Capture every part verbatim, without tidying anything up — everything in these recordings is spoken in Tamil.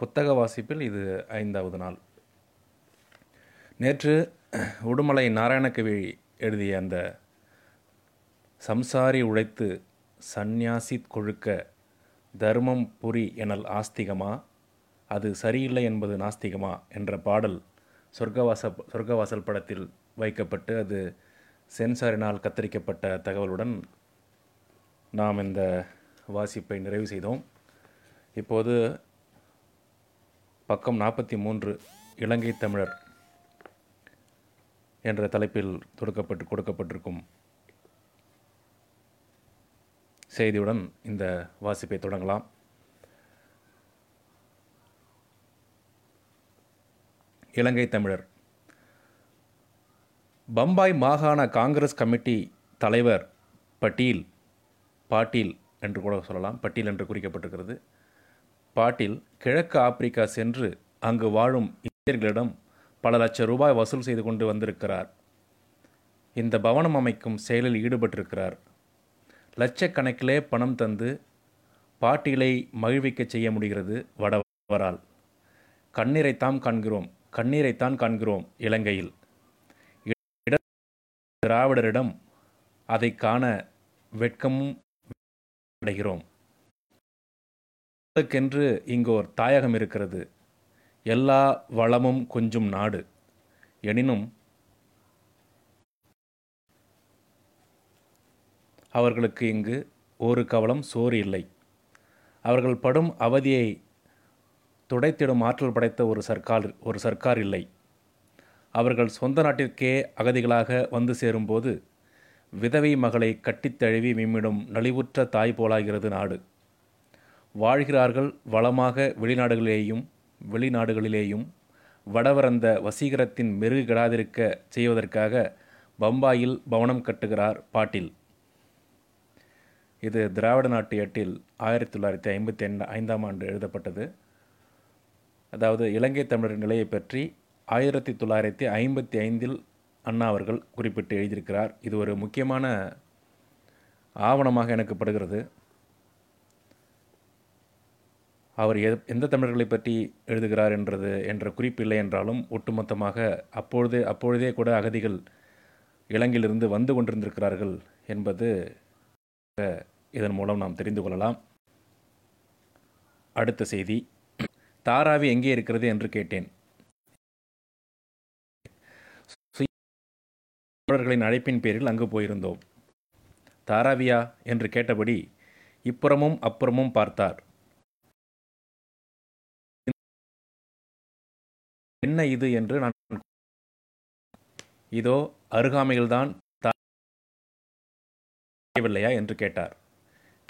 புத்தக வாசிப்பில் இது ஐந்தாவது நாள். நேற்று உடுமலை நாராயணகவி எழுதிய அந்த சம்சாரி உழைத்து சந்நியாசி கொழுக்க தர்மம் புரி எனல் ஆஸ்திகமா, அது சரியில்லை என்பது நாஸ்திகமா என்ற பாடல் சொர்க்கவாச சொர்க்கவாசல் படத்தில் வைக்கப்பட்டு அது சென்சாரினால் கத்தரிக்கப்பட்ட தகவலுடன் நாம் இந்த வாசிப்பை நிறைவு செய்தோம். இப்போது பக்கம் நாற்பத்தி மூன்று இலங்கை தமிழர் என்ற தலைப்பில் தொடுக்கப்பட்டு கொடுக்கப்பட்டிருக்கும் செய்தியுடன் இந்த வாசிப்பை தொடங்கலாம். இலங்கை தமிழர். பம்பாய் மாகாண காங்கிரஸ் கமிட்டி தலைவர் பட்டேல் பாட்டீல் என்று கூட சொல்லலாம், பட்டேல் என்று குறிக்கப்பட்டிருக்கிறது. பாட்டீல் கிழக்கு ஆப்பிரிக்கா சென்று அங்கு வாழும் இந்தியர்களிடம் பல லட்சம் ரூபாய் வசூல் செய்து கொண்டு வந்திருக்கிறார். இந்த பவனம் அமைக்கும் செயலில் ஈடுபட்டிருக்கிறார். லட்சக்கணக்கிலே பணம் தந்து பாட்டீலை மகிழ்விக்க செய்ய முடிகிறது வடவரால். கண்ணீரைத்தான் காண்கிறோம் கண்ணீரைத்தான் காண்கிறோம் இலங்கையில். திராவிடரிடம் அதை காண வெட்கமும் அடைகிறோம். அதுக்கென்று இங்கோர் தாயகம் இருக்கிறது. எல்லா வளமும் கொஞ்சும் நாடு. எனினும் அவர்களுக்கு இங்கு ஒரு கவலம் சோறு இல்லை. அவர்கள் படும் அவதியை துடைத்திடும் ஆற்றல் படைத்த ஒரு சர்க்கார் ஒரு சர்க்கார் இல்லை. அவர்கள் சொந்த நாட்டிற்கே அகதிகளாக வந்து சேரும்போது விதவை மகளை கட்டித்தழுவி மிம்மிடும் நலிவுற்ற தாய் போலாகிறது நாடு. வாழ்கிறார்கள் வளமாக வெளிநாடுகளிலேயும் வெளிநாடுகளிலேயும் வடவரந்த வசீகரத்தின் மெருகு கெடாதிருக்க செய்வதற்காக பம்பாயில் பவனம் கட்டுகிறார் பாட்டீல். இது திராவிட நாட்டு எட்டில் ஆயிரத்தி தொள்ளாயிரத்தி ஐம்பத்தி ஐந்தாம் ஆண்டு எழுதப்பட்டது. அதாவது இலங்கை தமிழர் நிலையை பற்றி ஆயிரத்தி தொள்ளாயிரத்தி ஐம்பத்தி ஐந்தில் அண்ணா அவர்கள் குறிப்பிட்டு எழுதியிருக்கிறார். இது ஒரு முக்கியமான ஆவணமாக எனக்கு படுகிறது. அவர் எந்த தமிழர்களை பற்றி எழுதுகிறார் என்றது என்ற குறிப்பில்லை என்றாலும் ஒட்டுமொத்தமாக அப்பொழுதே அப்பொழுதே கூட அகதிகள் இலங்கையிலிருந்து வந்து கொண்டிருந்திருக்கிறார்கள் என்பது இதன் மூலம் நாம் தெரிந்து கொள்ளலாம். அடுத்த செய்தி. தாராவி எங்கே இருக்கிறது என்று கேட்டேன். சுயர்களின் அழைப்பின் பேரில் அங்கு போயிருந்தோம். தாராவியா என்று கேட்டபடி இப்புறமும் அப்புறமும் பார்த்தார். என்ன இது என்று நான், இதோ அருகாமையில்தான் தாராவியா என்று கேட்டார்.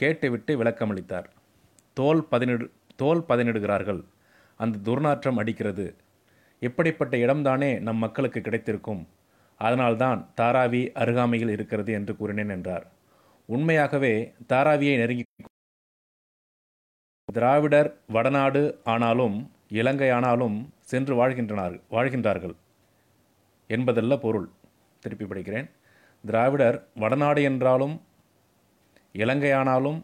கேட்டுவிட்டு விளக்கமளித்தார். தோல் பதினெடு தோல் பதினிடுகிறார்கள். அந்த துர்நாற்றம் அடிக்கிறது. இப்படிப்பட்ட இடம்தானே நம் மக்களுக்கு கிடைத்திருக்கும். அதனால்தான் தாராவி அருகாமையில் இருக்கிறது என்று கூறினேன் என்றார். உண்மையாகவே தாராவியை நெருங்கி திராவிடர் வடநாடு ஆனாலும் இலங்கை ஆனாலும் சென்று வாழ்கின்றனர் வாழ்கின்றார்கள் என்பதல்ல பொருள். திருப்பி படிக்கிறேன். திராவிடர் வடநாடு என்றாலும் இலங்கை ஆனாலும்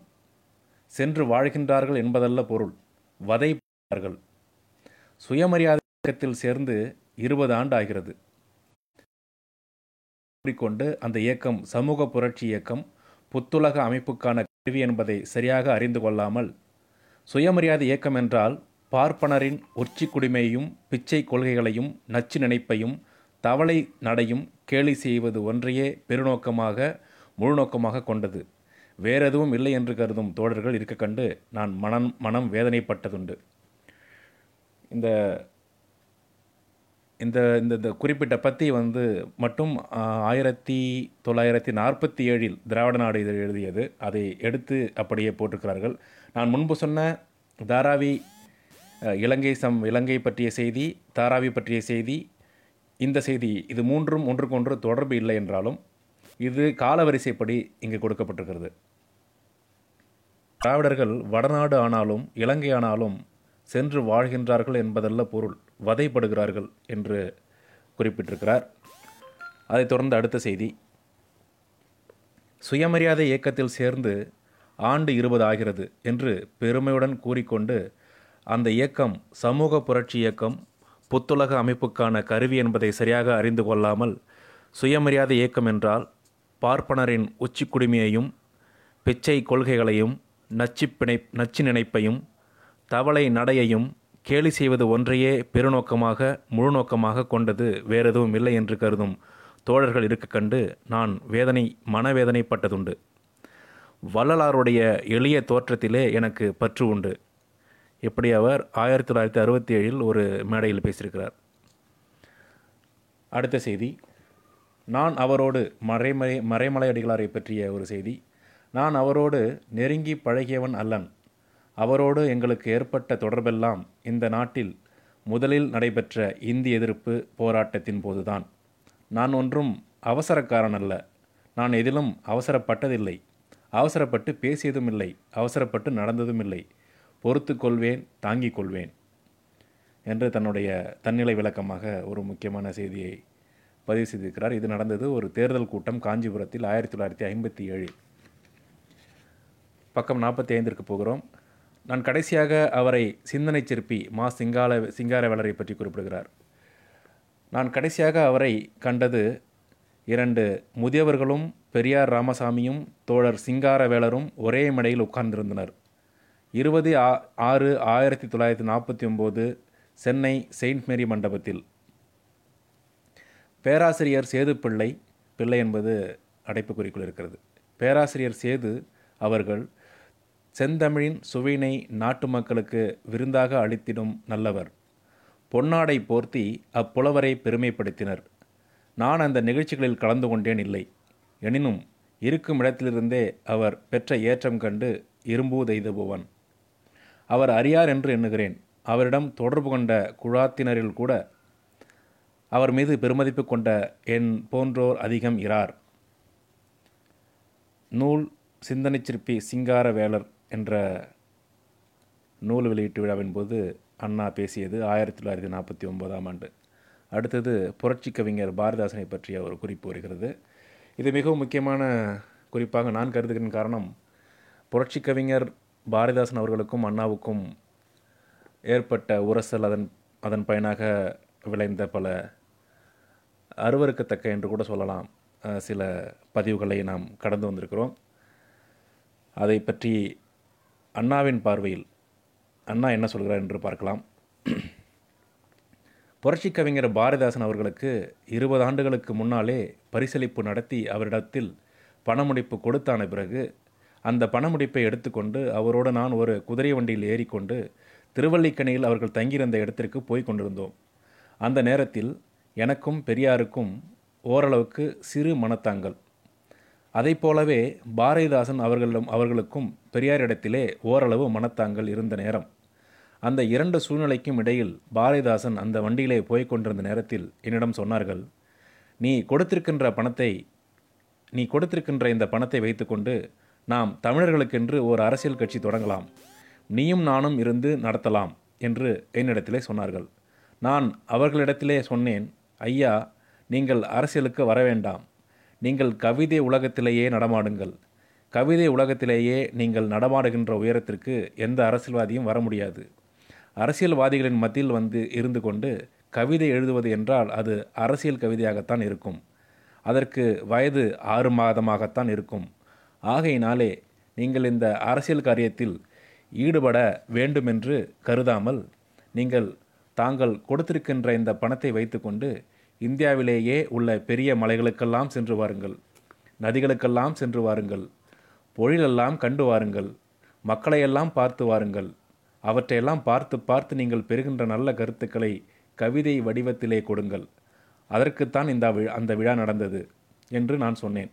சென்று வாழ்கின்றார்கள் என்பதல்ல பொருள். வதைப்பார்கள். சுயமரியாதை இயக்கத்தில் சேர்ந்து இருபது ஆண்டு ஆகிறது. கூறிக்கொண்டு அந்த இயக்கம் சமூக புரட்சி இயக்கம், புத்துலக அமைப்புக்கான கருவி என்பதை சரியாக அறிந்து கொள்ளாமல் சுயமரியாதை இயக்கம் என்றால் பார்ப்பனரின் உச்சி குடிமையையும் பிச்சை கொள்கைகளையும் நச்சு நினைப்பையும் தவளை நடையும் கேலி செய்வது ஒன்றையே பெருநோக்கமாக முழுநோக்கமாக கொண்டது. வேறெதுவும் இல்லை என்று கருதும் தோழர்கள் இருக்க கண்டு நான் மனம் மனம் வேதனைப்பட்டதுண்டு. இந்த இந்த இந்த குறிப்பிட்ட பத்தி வந்து மட்டும் ஆயிரத்தி தொள்ளாயிரத்தி நாற்பத்தி ஏழில் திராவிட நாடு இதை எழுதியது. அதை எடுத்து அப்படியே போட்டிருக்கிறார்கள். நான் முன்பு சொன்ன தாராவி இலங்கை சம் இலங்கை பற்றிய செய்தி, தாராவி பற்றிய செய்தி, இந்த செய்தி, இது மூன்றும் ஒன்றுக்கொன்று தொடர்பு இல்லை என்றாலும் இது காலவரிசைப்படி இங்கு கொடுக்கப்பட்டிருக்கிறது. திராவிடர்கள் வடநாடு ஆனாலும் இலங்கை ஆனாலும் சென்று வாழ்கின்றார்கள் என்பதல்ல பொருள். வதைப்படுகிறார்கள் என்று குறிப்பிட்டிருக்கிறார். அதைத் தொடர்ந்து அடுத்த செய்தி. சுயமரியாதை இயக்கத்தில் சேர்ந்து ஆண்டு இருபது ஆகிறது என்று பெருமையுடன் கூறிக்கொண்டு அந்த இயக்கம் சமூக புரட்சி இயக்கம், புத்துலக அமைப்புக்கான கருவி என்பதை சரியாக அறிந்து கொள்ளாமல் சுயமரியாதை இயக்கம் என்றால் பார்ப்பனரின் உச்சி குடுமையையும் பிச்சை கொள்கைகளையும் நச்சு பிணை நச்சு நினைப்பையும் தவளை நடையையும் கேலி செய்வது ஒன்றையே பெருநோக்கமாக முழுநோக்கமாக கொண்டது, வேறு எதுவும் இல்லை என்று கருதும் தோழர்கள் இருக்க கண்டு நான் வேதனை மனவேதனைப்பட்டதுண்டு. வள்ளலாருடைய எளிய தோற்றத்திலே எனக்கு பற்று உண்டு. இப்படி அவர் ஆயிரத்தி தொள்ளாயிரத்தி அறுபத்தி ஏழில் ஒரு மேடையில் பேசியிருக்கிறார். அடுத்த செய்தி, நான் அவரோடு மறைமலை மறைமலை அடிகளாரை பற்றிய ஒரு செய்தி. நான் அவரோடு நெருங்கி பழகியவன் அல்லன். அவரோடு எங்களுக்கு ஏற்பட்ட தொடர்பெல்லாம் இந்த நாட்டில் முதலில் நடைபெற்ற இந்திய எதிர்ப்பு போராட்டத்தின் போதுதான். நான் ஒன்றும் அவசரக்காரன் அல்ல. நான் எதிலும் அவசரப்பட்டதில்லை, அவசரப்பட்டு பேசியதும் இல்லை, அவசரப்பட்டு நடந்ததும் இல்லை. பொறுத்து கொள்வேன், தாங்கிக் கொள்வேன் என்று தன்னுடைய தன்னிலை விளக்கமாக ஒரு முக்கியமான செய்தியை பதிவு செய்திருக்கிறார். இது நடந்தது ஒரு தேர்தல் கூட்டம் காஞ்சிபுரத்தில் ஆயிரத்தி தொள்ளாயிரத்தி ஐம்பத்தி ஏழு. பக்கம் நாற்பத்தி ஐந்திற்கு போகிறோம். நான் கடைசியாக அவரை சிந்தனை சிற்பி மா சிங்கால சிங்காரவேலரை பற்றி குறிப்பிடுகிறார். நான் கடைசியாக அவரை கண்டது இரண்டு முதியவர்களும் பெரியார் ராமசாமியும் தோழர் சிங்காரவேலரும் ஒரே மேடையில் உட்கார்ந்திருந்தனர். இருபது ஆறு ஆயிரத்தி தொள்ளாயிரத்தி நாற்பத்தி ஒம்பது சென்னை செயின்ட் மேரி மண்டபத்தில். பேராசிரியர் சேது பிள்ளை பிள்ளை என்பது அடைப்புக்குறிக்குள் இருக்கிறது. பேராசிரியர் சேது அவர்கள் செந்தமிழின் சுவையினை நாட்டு மக்களுக்கு விருந்தாக அளித்திடும் நல்லவர். பொன்னாடை போர்த்தி அப்புலவரை பெருமைப்படுத்தினர். நான் அந்த நிகழ்ச்சிகளில் கலந்து கொண்டேன் இல்லை, எனினும் இருக்கும் இடத்திலிருந்தே அவர் பெற்ற ஏற்றம் கண்டு இரும்பு தெய்தபுவன். அவர் அறியார் என்று எண்ணுகிறேன். அவரிடம் தொடர்பு கொண்ட குழாத்தினரில் கூட அவர் மீது பெருமதிப்பு கொண்ட என் போன்றோர் அதிகம் இரார். நூல் சிந்தனை சிற்பி சிங்காரவேலர் என்ற நூல் வெளியீட்டு விழாவின் போது அண்ணா பேசியது ஆயிரத்தி தொள்ளாயிரத்தி நாற்பத்தி ஒன்பதாம் ஆண்டு. அடுத்தது புரட்சி கவிஞர் பாரதிதாசனை பற்றிய ஒரு குறிப்பு வருகிறது. இது மிகவும் முக்கியமான குறிப்பாக நான் கருதுகிறேன். காரணம், புரட்சி கவிஞர் பாரதிதாசன் அவர்களுக்கும் அண்ணாவுக்கும் ஏற்பட்ட உரசல், அதன் அதன் பயனாக விளைந்த பல அருவருக்கத்தக்க என்று கூட சொல்லலாம் சில பதிவுகளை நாம் கடந்து வந்திருக்கிறோம். அதை பற்றி அண்ணாவின் பார்வையில் அண்ணா என்ன சொல்கிறார் என்று பார்க்கலாம். புரட்சி கவிஞர் பாரதிதாசன் அவர்களுக்கு இருபது ஆண்டுகளுக்கு முன்னாலே பரிசளிப்பு நடத்தி அவரிடத்தில் பணமுடிப்பு கொடுத்தான பிறகு அந்த பணமுடிப்பை எடுத்துக்கொண்டு அவரோடு நான் ஒரு குதிரை வண்டியில் ஏறிக்கொண்டு திருவல்லிக்கணியில் அவர்கள் தங்கியிருந்த இடத்திற்கு போய் கொண்டிருந்தோம். அந்த நேரத்தில் எனக்கும் பெரியாருக்கும் ஓரளவுக்கு சிறு மனத்தாங்கள். அதை போலவே பாரதிதாசன் அவர்களிடம் அவர்களுக்கும் பெரியாரிடத்திலே ஓரளவு மனத்தாங்கள் இருந்த நேரம். அந்த இரண்டு சூழ்நிலைக்கும் இடையில் பாரதிதாசன் அந்த வண்டியிலே போய் கொண்டிருந்த நேரத்தில் என்னிடம் சொன்னார்கள், நீ கொடுத்திருக்கின்ற பணத்தை நீ கொடுத்திருக்கின்ற இந்த பணத்தை வைத்துக்கொண்டு நாம் தமிழர்களுக்கென்று ஒரு அரசியல் கட்சி தொடங்கலாம், நீயும் நானும் இருந்து நடத்தலாம் என்று என்னிடத்திலே சொன்னார்கள். நான் அவர்களிடத்திலே சொன்னேன், ஐயா நீங்கள் அரசியலுக்கு வர வேண்டாம், நீங்கள் கவிதை உலகத்திலேயே நடமாடுங்கள், கவிதை உலகத்திலேயே நீங்கள் நடமாடுகின்ற உயரத்திற்கு எந்த அரசியல்வாதியும் வர முடியாது, அரசியல்வாதிகளின் மத்தியில் வந்து இருந்து கொண்டு கவிதை எழுதுவது என்றால் அது அரசியல் கவிதையாகத்தான் இருக்கும், அதற்கு வயது ஆறு மாதமாகத்தான் இருக்கும், ஆகையினாலே நீங்கள் இந்த அரசியல் காரியத்தில் ஈடுபட வேண்டுமென்று கருதாமல் நீங்கள் தாங்கள் கொடுத்திருக்கின்ற இந்த பணத்தை வைத்துக்கொண்டு இந்தியாவிலேயே உள்ள பெரிய மலைகளுக்கெல்லாம் சென்று வாருங்கள், நதிகளுக்கெல்லாம் சென்று வாருங்கள், பொழிலெல்லாம் கண்டு வாருங்கள், மக்களையெல்லாம் பார்த்து வாருங்கள், அவற்றையெல்லாம் பார்த்து பார்த்து நீங்கள் பெறுகின்ற நல்ல கருத்துக்களை கவிதை வடிவத்திலே கொடுங்கள், அதற்குத்தான் இந்த அந்த விழா நடந்தது என்று நான் சொன்னேன்.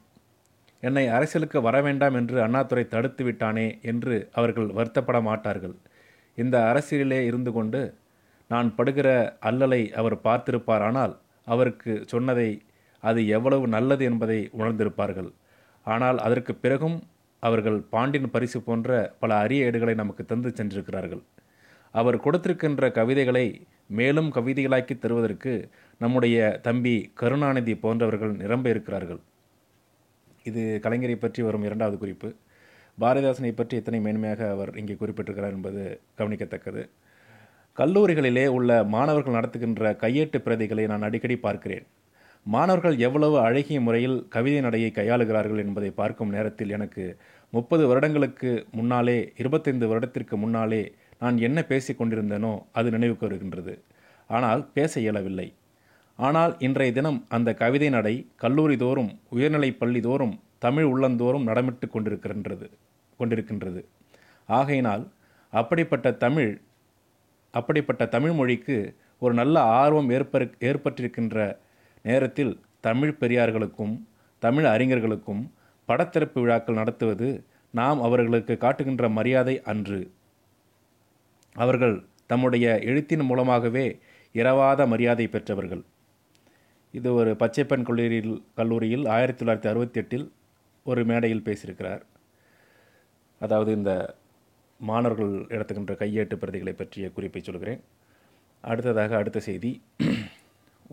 என்னை அரசியலுக்கு வர வேண்டாம் என்று அண்ணாதுரை தடுத்து விட்டானே என்று அவர்கள் வருத்தப்பட மாட்டார்கள், இந்த அரசியலிலே இருந்து கொண்டு நான் படுகிற அல்லலை அவர் பார்த்திருப்பாரானால் அவருக்கு சொன்னதை அது எவ்வளவு நல்லது என்பதை உணர்ந்திருப்பார்கள். ஆனால் அதற்கு பிறகும் அவர்கள் பாண்டின் பரிசு போன்ற பல அரிய ஏடுகளை நமக்கு தந்து சென்றிருக்கிறார்கள். அவர் கொடுத்திருக்கின்ற கவிதைகளை மேலும் கவிதைகளாக்கி தருவதற்கு நம்முடைய தம்பி கருணாநிதி போன்றவர்கள் நிரம்ப இருக்கிறார்கள். இது கலைஞரை பற்றி வரும் இரண்டாவது குறிப்பு. பாரதிதாசனை பற்றி எத்தனை மேன்மையாக அவர் இங்கே குறிப்பிட்டிருக்கிறார் என்பது கவனிக்கத்தக்கது. கல்லூரிகளிலே உள்ள மாணவர்கள் நடத்துகின்ற கையேட்டு பிரதிகளை நான் அடிக்கடி பார்க்கிறேன். மாணவர்கள் எவ்வளவு அழகிய முறையில் கவிதை நடையை கையாளுகிறார்கள் என்பதை பார்க்கும் நேரத்தில் எனக்கு முப்பது வருடங்களுக்கு முன்னாலே இருபத்தைந்து வருடத்திற்கு முன்னாலே நான் என்ன பேசி கொண்டிருந்தேனோ அது நினைவுக்கு வருகின்றது. ஆனால் பேச இயலவில்லை. ஆனால் இன்றைய தினம் அந்த கவிதை நடை கல்லூரி தோறும் உயர்நிலை பள்ளி தோறும் தமிழ் உள்ளந்தோறும் நடமிட்டு கொண்டிருக்கின்றது கொண்டிருக்கின்றது ஆகையினால் அப்படிப்பட்ட தமிழ் அப்படிப்பட்ட தமிழ் மொழிக்கு ஒரு நல்ல ஆர்வம் ஏற்ப ஏற்பட்டிருக்கின்ற நேரத்தில் தமிழ் பெரியார்களுக்கும் தமிழ் அறிஞர்களுக்கும் படத்திறப்பு விழாக்கள் நடத்துவது நாம் அவர்களுக்கு காட்டுகின்ற மரியாதை அன்று. அவர்கள் தம்முடைய எழுத்தின் மூலமாகவே இரவாத மரியாதை பெற்றவர்கள். இது ஒரு பச்சைப்பன் கல்லூரியில் கல்லூரியில் ஆயிரத்தி தொள்ளாயிரத்தி அறுபத்தி எட்டில் ஒரு மேடையில் பேசியிருக்கிறார். அதாவது இந்த மாணவர்கள் எடுத்துக்கின்ற கையேட்டு பிரதிகளை பற்றிய குறிப்பை சொல்கிறேன். அடுத்ததாக அடுத்த செய்தி.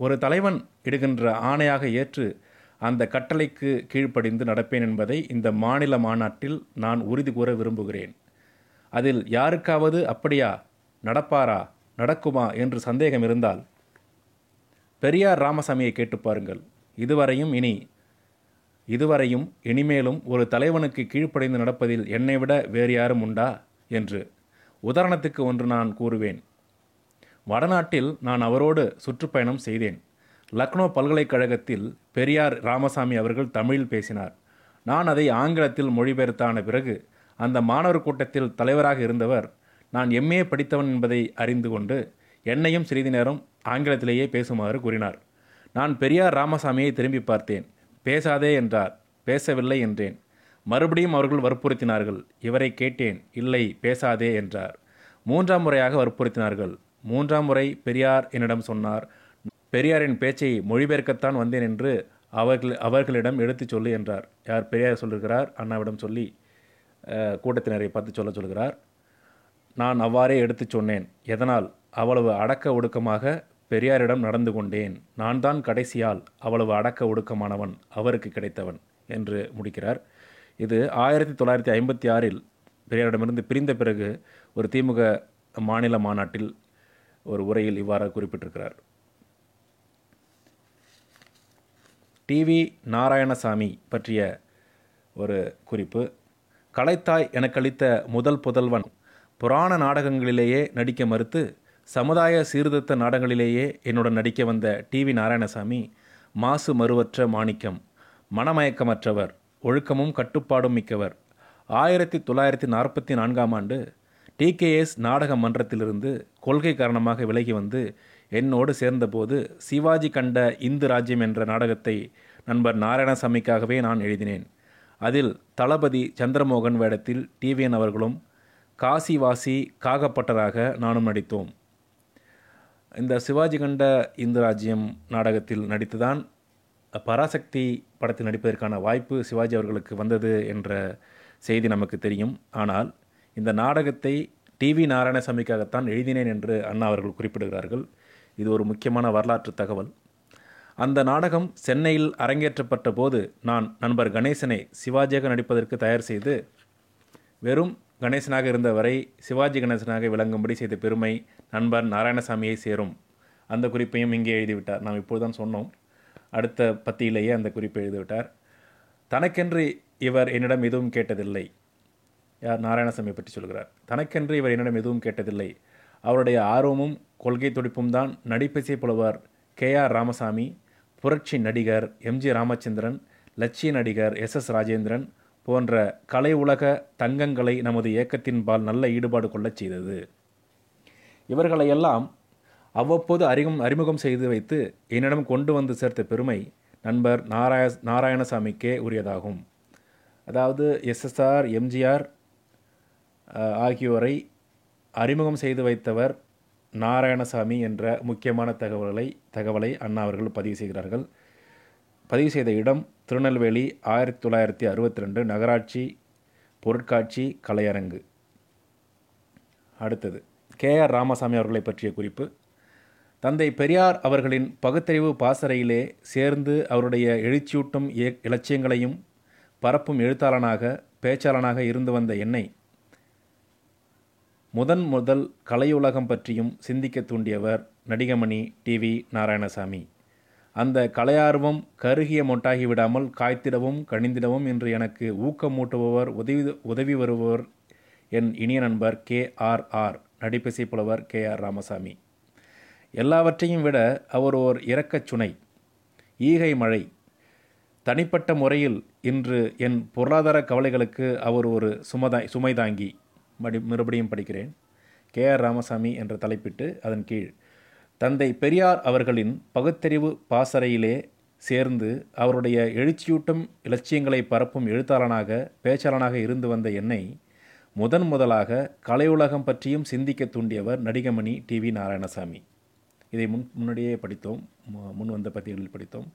ஒரு தலைவன் இடுகின்ற ஆணையாக ஏற்று அந்த கட்டளைக்கு கீழ்ப்படிந்து நடப்பேன் என்பதை இந்த மாநில மாநாட்டில் நான் உறுதி கூற விரும்புகிறேன். அதில் யாருக்காவது அப்படியா, நடப்பாரா, நடக்குமா என்று சந்தேகம் இருந்தால் பெரியார் ராமசாமியை கேட்டு பாருங்கள். இதுவரையும் இனி இதுவரையும் இனிமேலும் ஒரு தலைவனுக்கு கீழ்ப்படைந்து நடப்பதில் என்னை விட வேறு யாரும் உண்டா என்று. உதாரணத்துக்கு ஒன்று நான் கூறுவேன். வடநாட்டில் நான் அவரோடு சுற்றுப்பயணம் செய்தேன். லக்னோ பல்கலைக்கழகத்தில் பெரியார் ராமசாமி அவர்கள் தமிழில் பேசினார். நான் அதை ஆங்கிலத்தில் மொழிபெயர்த்தான பிறகு அந்த மாணவர் கூட்டத்தில் தலைவராக இருந்தவர் நான் எம்ஏ படித்தவன் என்பதை அறிந்து கொண்டு என்னையும் சிறிது நேரம் ஆங்கிலத்திலேயே பேசுமாறு கூறினார். நான் பெரியார் ராமசாமியை திரும்பி பார்த்தேன். பேசாதே என்றார். பேசவில்லை என்றேன். மறுபடியும் அவர்கள் வற்புறுத்தினார்கள். இவரை கேட்டேன். இல்லை, பேசாதே என்றார். மூன்றாம் முறையாக வற்புறுத்தினார்கள். மூன்றாம் முறை பெரியார் என்னிடம் சொன்னார், பெரியாரின் பேச்சை மொழிபெயர்க்கத்தான் வந்தேன் என்று அவர்கள் அவர்களிடம் எடுத்துச் சொல்லு என்றார். யார் பெரியார் சொல்லுகிறார் அண்ணாவிடம் சொல்லி கூட்டத்தினரை பார்த்து சொல்ல சொல்கிறார். நான் அவ்வாறே எடுத்து சொன்னேன். எதனால்? அவ்வளவு அடக்க ஒடுக்கமாக பெரியாரிடம் நடந்து கொண்டேன். நான் தான் கடைசியால் அவ்வளவு அடக்க ஒடுக்கமானவன் அவருக்கு கிடைத்தவன் என்று முடிக்கிறார். இது ஆயிரத்தி தொள்ளாயிரத்தி ஐம்பத்தி ஆறில் பெரியாரிடமிருந்து பிரிந்த பிறகு ஒரு திமுக மாநில மாநாட்டில் ஒரு உரையில் இவ்வாறு குறிப்பிட்டிருக்கிறார். டிவி நாராயணசாமி பற்றிய ஒரு குறிப்பு. கலைத்தாய் எனக்களித்த முதல் புதல்வன் புராண நாடகங்களிலேயே நடிக்க மறுத்து சமுதாய சீர்திருத்த நாடகங்களிலேயே என்னுடன் நடிக்க வந்த டிவி நாராயணசாமி மாசு மறுவற்ற மாணிக்கம், மனமயக்கமற்றவர், ஒழுக்கமும் கட்டுப்பாடும் மிக்கவர். ஆயிரத்தி தொள்ளாயிரத்தி நாற்பத்தி நான்காம் ஆண்டு டிகேஎஸ் நாடக மன்றத்திலிருந்து கொள்கை காரணமாக விலகி வந்து என்னோடு சேர்ந்தபோது சிவாஜி கண்ட இந்து ராஜ்யம் என்ற நாடகத்தை நண்பர் நாராயணசாமிக்காகவே நான் எழுதினேன். அதில் தளபதி சந்திரமோகன் வேடத்தில் டிவிஎன் அவர்களும் காசிவாசி காகப்பட்டராக நானும் நடித்தோம். இந்த சிவாஜி கண்ட இந்து ராஜ்யம் நாடகத்தில் நடித்துதான் பராசக்தி படத்தில் நடிப்பதற்கான வாய்ப்பு சிவாஜி அவர்களுக்கு வந்தது என்ற செய்தி நமக்கு தெரியும். ஆனால் இந்த நாடகத்தை டிவி நாராயணசாமிக்காகத்தான் எழுதினேன் என்று அண்ணா அவர்கள் குறிப்பிடுகிறார்கள். இது ஒரு முக்கியமான வரலாற்று தகவல். அந்த நாடகம் சென்னையில் அரங்கேற்றப்பட்ட போது நான் நண்பர் கணேசனை சிவாஜியாக நடிப்பதற்கு தயார் செய்து வெறும் கணேசனாக இருந்தவரை சிவாஜி கணேசனாக விளங்கும்படி செய்த பெருமை நண்பர் நாராயணசாமியை சேரும். அந்த குறிப்பையும் இங்கே எழுதிவிட்டார். நாம் இப்போதுதான் சொன்னோம். அடுத்த பத்தியிலேயே அந்த குறிப்பை எழுதிவிட்டார். தனக்கென்று இவர் என்னிடம் எதுவும் கேட்டதில்லை. யார்? நாராயணசாமி பற்றி சொல்கிறார். தனக்கென்று இவர் என்னிடம் எதுவும் கேட்டதில்லை. அவருடைய ஆர்வமும் கொள்கை துடிப்பும் தான் நடிப்பசை புலவர் கே ஆர் ராமசாமி, புரட்சி நடிகர் எம்ஜி ராமச்சந்திரன், லட்சிய நடிகர் எஸ் எஸ் ராஜேந்திரன் போன்ற கலை உலக தங்கங்களை நமது இயக்கத்தின்பால் நல்ல ஈடுபாடு கொள்ளச் செய்தது. இவர்களையெல்லாம் அவ்வப்போது அறிமுகம் அறிமுகம் செய்து வைத்து என்னிடம் கொண்டு வந்து சேர்த்த பெருமை நண்பர் நாராய நாராயணசாமிக்கே உரியதாகும். அதாவது எஸ்எஸ்ஆர், எம்ஜிஆர் ஆகியோரை அறிமுகம் செய்து வைத்தவர் நாராயணசாமி என்ற முக்கியமான தகவலை தகவலை அண்ணா அவர்கள் பதிவு செய்கிறார்கள். பதிவு செய்த இடம் திருநெல்வேலி, ஆயிரத்தி தொள்ளாயிரத்தி அறுபத்தி ரெண்டு, நகராட்சி பொருட்காட்சி கலையரங்கு. அடுத்தது கே ஆர் ராமசாமி அவர்களை பற்றிய குறிப்பு. தந்தை பெரியார் அவர்களின் பகுத்தறிவு பாசறையிலே சேர்ந்து அவருடைய எழுச்சியூட்டும் இலட்சியங்களையும் பரப்பும் எழுத்தாளனாக பேச்சாளனாக இருந்து வந்த என்னை முதன் முதல் கலையுலகம் பற்றியும் சிந்திக்க தூண்டியவர் நடிகமணி டிவி நாராயணசாமி. அந்த கலையார்வம் கருகிய மொட்டாகி விடாமல் காய்த்திடவும் கணிந்திடவும் இன்று எனக்கு ஊக்கமூட்டுபவர், உதவி உதவி வருபவர் என் இனிய நண்பர் கே ஆர் ஆர் நடிப்பிசை புலவர் கே ஆர் ராமசாமி. எல்லாவற்றையும் விட அவர் ஓர் இரக்கச் சுனை, ஈகை மழை. தனிப்பட்ட முறையில் இன்று என் பொருளாதார கவலைகளுக்கு அவர் ஒரு சுமதாய் சுமைதாங்கி. மடி மறுபடியும் படிக்கிறேன். கே ஆர் ராமசாமி என்ற தலைப்பிட்டு அதன் கீழ் தந்தை பெரியார் அவர்களின் பகுத்தறிவு பாசறையிலே சேர்ந்து அவருடைய எழுச்சியூட்டும் இலட்சியங்களை பரப்பும் எழுத்தாளனாக பேச்சாளனாக இருந்து வந்த என்னை முதன் முதலாக கலையுலகம் பற்றியும் சிந்திக்க தூண்டியவர் நடிகமணி டிவி நாராயணசாமி. இதை முன் முன்னாடியே படித்தோம், முன் வந்த பத்திகளில் படித்தோம்.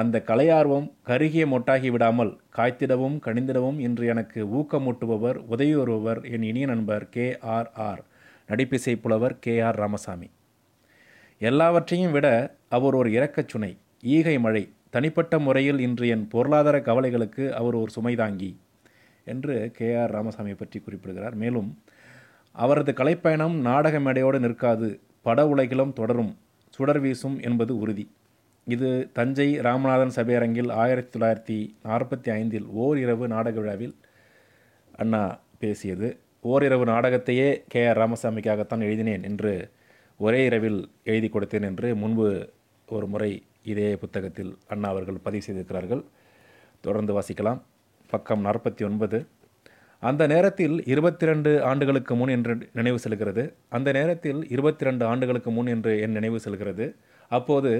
அந்த கலையார்வம் கருகிய மொட்டாகி விடாமல் காய்த்திடவும் கணிந்திடவும் இன்று எனக்கு ஊக்கமூட்டுபவர், உதவி வருபவர் என் இனிய நண்பர் கே ஆர் ஆர் நடிப்பிசை புலவர் கே ஆர் ராமசாமி. எல்லாவற்றையும் விட அவர் ஒரு இரக்கச் சுனை, ஈகை மழை. தனிப்பட்ட முறையில் இன்று என் பொருளாதார கவலைகளுக்கு அவர் ஒரு சுமைதாங்கி என்று கே ஆர் ராமசாமி பற்றி குறிப்பிடுகிறார். மேலும் அவரது கலைப்பயணம் நாடக மேடையோடு நிற்காது, பட உலகிலும் தொடரும், சுடர் வீசும் என்பது உறுதி. இது தஞ்சை ராமநாதன் சபையரங்கில் ஆயிரத்தி தொள்ளாயிரத்தி நாற்பத்தி ஐந்தில் ஓர் இரவு நாடக விழாவில் அண்ணா பேசியது. ஓரிரவு நாடகத்தையே கே ஆர் ராமசாமிக்காகத்தான் எழுதினேன் என்று ஒரே இரவில் எழுதி கொடுத்தேன் என்று முன்பு ஒரு முறை இதே புத்தகத்தில் அண்ணா அவர்கள் பதிவு செய்திருக்கிறார்கள். தொடர்ந்து வாசிக்கலாம். பக்கம் நாற்பத்தி ஒன்பது. அந்த நேரத்தில் இருபத்தி ரெண்டு ஆண்டுகளுக்கு முன் என்று நினைவு செல்கிறது அந்த நேரத்தில் இருபத்தி ரெண்டு ஆண்டுகளுக்கு முன் என்று என் நினைவு செல்கிறது. அப்போது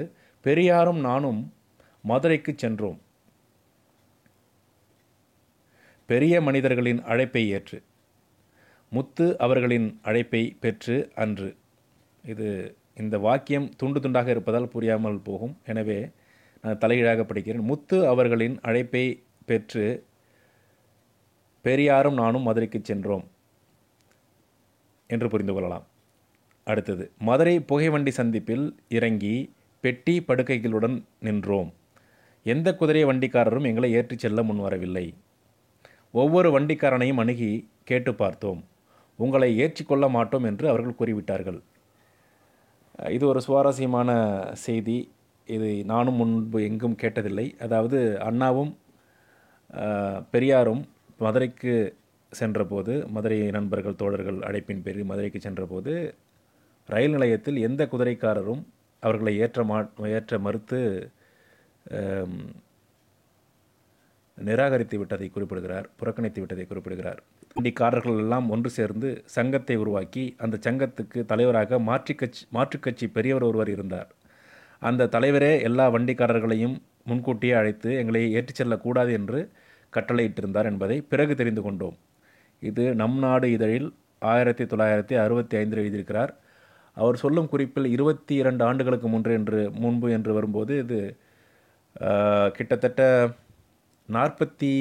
பெரியாரும் நானும் மதுரைக்கு சென்றோம், பெரிய மனிதர்களின் அழைப்பை ஏற்று முத்து அவர்களின் அழைப்பை பெற்று அன்று. இது இந்த வாக்கியம் துண்டு துண்டாக இருப்பதால் புரியாமல் போகும், எனவே நான் தலைகீழாக படிக்கிறேன். முத்து அவர்களின் அழைப்பை பெற்று பெரியாரும் நானும் மதுரைக்கு சென்றோம் என்று புரிந்து கொள்ளலாம். அடுத்தது, மதுரை புகைவண்டி சந்திப்பில் இறங்கி பெட்டி படுக்கைகளுடன் நின்றோம். எந்த குதிரை வண்டிக்காரரும் எங்களை ஏற்றிச் செல்ல முன்வரவில்லை. ஒவ்வொரு வண்டிக்காரனையும் அணுகி கேட்டு பார்த்தோம். உங்களை ஏற்றிக்கொள்ள மாட்டோம் என்று அவர்கள் கூறிவிட்டார்கள். இது ஒரு சுவாரஸ்யமான செய்தி. இது நானும் முன்பு எங்கும் கேட்டதில்லை. அதாவது அண்ணாவும் பெரியாரும் மதுரைக்கு சென்றபோது, மதுரை நண்பர்கள் தோழர்கள் அழைப்பின் பேரில் மதுரைக்கு சென்றபோது ரயில் நிலையத்தில் எந்த குதிரைக்காரரும் அவர்களை ஏற்ற மா ஏற்ற மறுத்து நிராகரித்து விட்டதை குறிப்பிடுகிறார், புறக்கணித்து விட்டதை குறிப்பிடுகிறார். வண்டிக்காரர்கள் எல்லாம் ஒன்று சேர்ந்து சங்கத்தை உருவாக்கி அந்த சங்கத்துக்கு தலைவராக மாற்றுக் கட்சி மாற்றுக் கட்சி பெரியவர் ஒருவர் இருந்தார். அந்த தலைவரே எல்லா வண்டிக்காரர்களையும் முன்கூட்டியே அழைத்து எங்களை ஏற்றிச் செல்லக்கூடாது என்று கட்டளையிட்டிருந்தார் என்பதை பிறகு தெரிந்து கொண்டோம். இது நம் நாடு இதழில் ஆயிரத்தி தொள்ளாயிரத்தி அறுபத்தி ஐந்தில் எழுதியிருக்கிறார். அவர் சொல்லும் குறிப்பில் இருபத்தி இரண்டு ஆண்டுகளுக்கு முன்று என்று முன்பு என்று வரும்போது இது கிட்டத்தட்ட நாற்பத்தி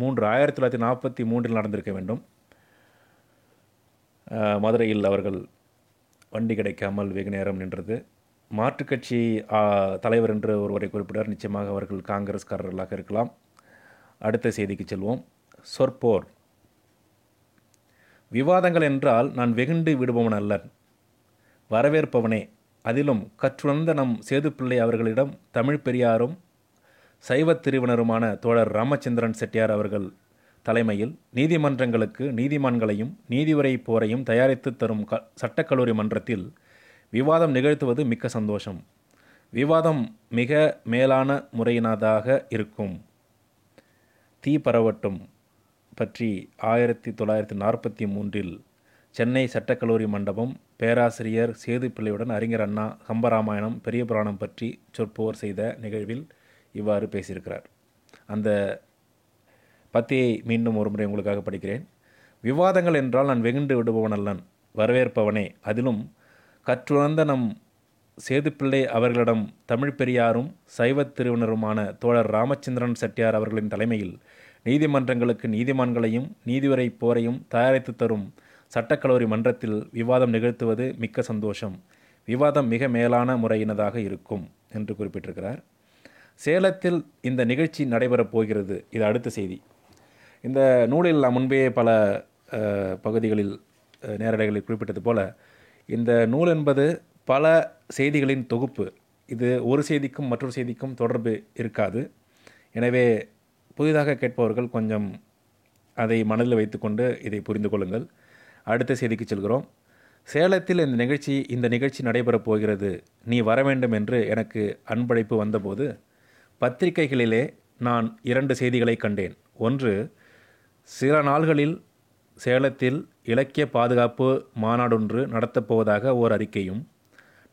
மூன்று ஆயிரத்தி தொள்ளாயிரத்தி நாற்பத்தி மூன்றில் நடந்திருக்க வேண்டும். மதுரையில் அவர்கள் வண்டி கிடைக்காமல் வெகு நேரம் நின்றது. மாற்றுக் கட்சி தலைவர் என்று ஒருவரை குறிப்பிட்டார். நிச்சயமாக அவர்கள் காங்கிரஸ்காரர்களாக இருக்கலாம். அடுத்த செய்திக்கு செல்வோம். சொற்போர் விவாதங்கள் என்றால் நான் வெகுண்டு விடுபவன் அல்ல, வரவேற்பவனே. அதிலும் கற்றுணர்ந்த நம் சேது பிள்ளை அவர்களிடம் தமிழ் பெரியாரும் சைவ திருவினருமான தோழர் ராமச்சந்திரன் செட்டியார் அவர்கள் தலைமையில் நீதிமன்றங்களுக்கு நீதிமான்களையும் நீதிவரை போரையும் தயாரித்து தரும் க சட்டக்கல்லூரி மன்றத்தில் விவாதம் நிகழ்த்துவது மிக்க சந்தோஷம். விவாதம் மிக மேலான முறையினதாக இருக்கும். தீ பரவட்டும் பற்றி ஆயிரத்தி தொள்ளாயிரத்தி நாற்பத்தி மூன்றில் சென்னை சட்டக்கல்லூரி மண்டபம் பேராசிரியர் சேது பிள்ளையுடன் அறிஞர் அண்ணா கம்பராமாயணம் பெரிய புராணம் பற்றி சொற்போர் செய்த நிகழ்வில் இவ்வாறு பேசியிருக்கிறார். அந்த பத்தியை மீண்டும் ஒரு முறை உங்களுக்காக படிக்கிறேன். விவாதங்கள் என்றால் நான் வெகுண்டு விடுபவன் அல்லன், வரவேற்பவனே. அதிலும் கற்றுணர்ந்த நம் சேதுப்பிள்ளை அவர்களிடம் தமிழ் பெரியாரும் சைவ திருவினருமான தோழர் ராமச்சந்திரன் செட்டியார் அவர்களின் தலைமையில் நீதிமன்றங்களுக்கு நீதிமான்களையும் நீதிவரை போரையும் தயாரித்து தரும் சட்டக்கல்லூரி மன்றத்தில் விவாதம் நிகழ்த்துவது மிக்க சந்தோஷம். விவாதம் மிக மேலான முறையினதாக இருக்கும் என்று குறிப்பிட்டிருக்கிறார். சேலத்தில் இந்த நிகழ்ச்சி நடைபெறப் போகிறது. இது அடுத்த செய்தி. இந்த நூலில் நான் முன்பே பல பகுதிகளில் நேரடிகளில் குறிப்பிட்டது போல இந்த நூல் என்பது பல செய்திகளின் தொகுப்பு. இது ஒரு செய்திக்கும் மற்றொரு செய்திக்கும் தொடர்பு இருக்காது. எனவே புதிதாக கேட்பவர்கள் கொஞ்சம் அதை மனதில் வைத்துக்கொண்டு இதை புரிந்து கொள்ளுங்கள். அடுத்த செய்திக்கு செல்கிறோம். சேலத்தில் இந்த நிகழ்ச்சி இந்த நிகழ்ச்சி நடைபெறப் போகிறது, நீ வர வேண்டும் என்று எனக்கு அன்பழைப்பு வந்தபோது பத்திரிகைகளிலே நான் இரண்டு செய்திகளை கண்டேன். ஒன்று, சில நாள்களில் சேலத்தில் இலக்கிய பாதுகாப்பு மாநாடொன்று நடத்தப்போவதாக ஓர் அறிக்கையும்,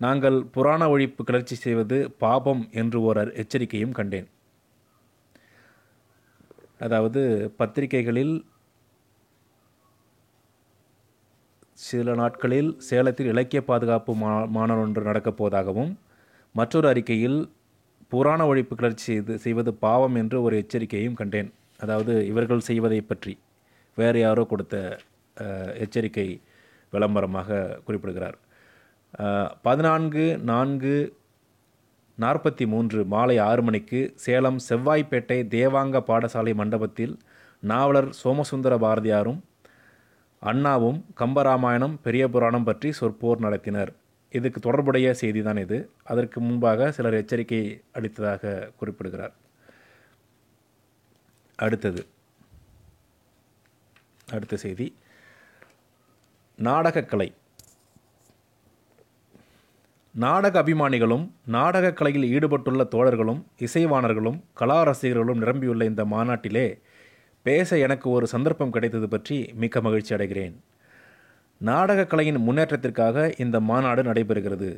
நாங்கள் புராண ஒழிப்பு கிளர்ச்சி செய்வது பாபம் என்று ஓர் எச்சரிக்கையும் கண்டேன். அதாவது பத்திரிகைகளில் சில நாட்களில் சேலத்தில் இலக்கிய பாதுகாப்பு மா மாநாடு ஒன்று நடக்கப் போவதாகவும், மற்றொரு அறிக்கையில் புராண ஒழிப்பு கிளர்ச்சி இது செய்வது பாவம் என்று ஒரு எச்சரிக்கையும் கண்டேன். அதாவது இவர்கள் செய்வதை பற்றி வேறு யாரோ கொடுத்த எச்சரிக்கை விளம்பரமாக குறிப்பிடுகிறார். பதினான்கு நான்கு நாற்பத்தி மூன்று மாலை ஆறு மணிக்கு சேலம் செவ்வாய்ப்பேட்டை தேவாங்க பாடசாலை மண்டபத்தில் நாவலர் சோமசுந்தர பாரதியாரும் அண்ணாவும் கம்பராமாயணம் பெரிய புராணம் பற்றி சொற்போர் நடத்தினர். இதுக்கு தொடர்புடைய செய்தி தான் இது. அதற்கு முன்பாக சிலர் எச்சரிக்கை அளித்ததாக குறிப்பிடுகிறார். அடுத்தது அடுத்த செய்தி, நாடகக்கலை. நாடக அபிமானிகளும் நாடகக்கலையில் ஈடுபட்டுள்ள தோழர்களும் இசைவாணர்களும் கலா ரசிகர்களும் நிரம்பியுள்ள இந்த மாநாட்டிலே பேச எனக்கு ஒரு சந்தர்ப்பம் கிடைத்தது பற்றி மிக்க மகிழ்ச்சி அடைகிறேன். நாடகக்கலையின் முன்னேற்றத்திற்காக இந்த மாநாடு நடைபெறுகிறது.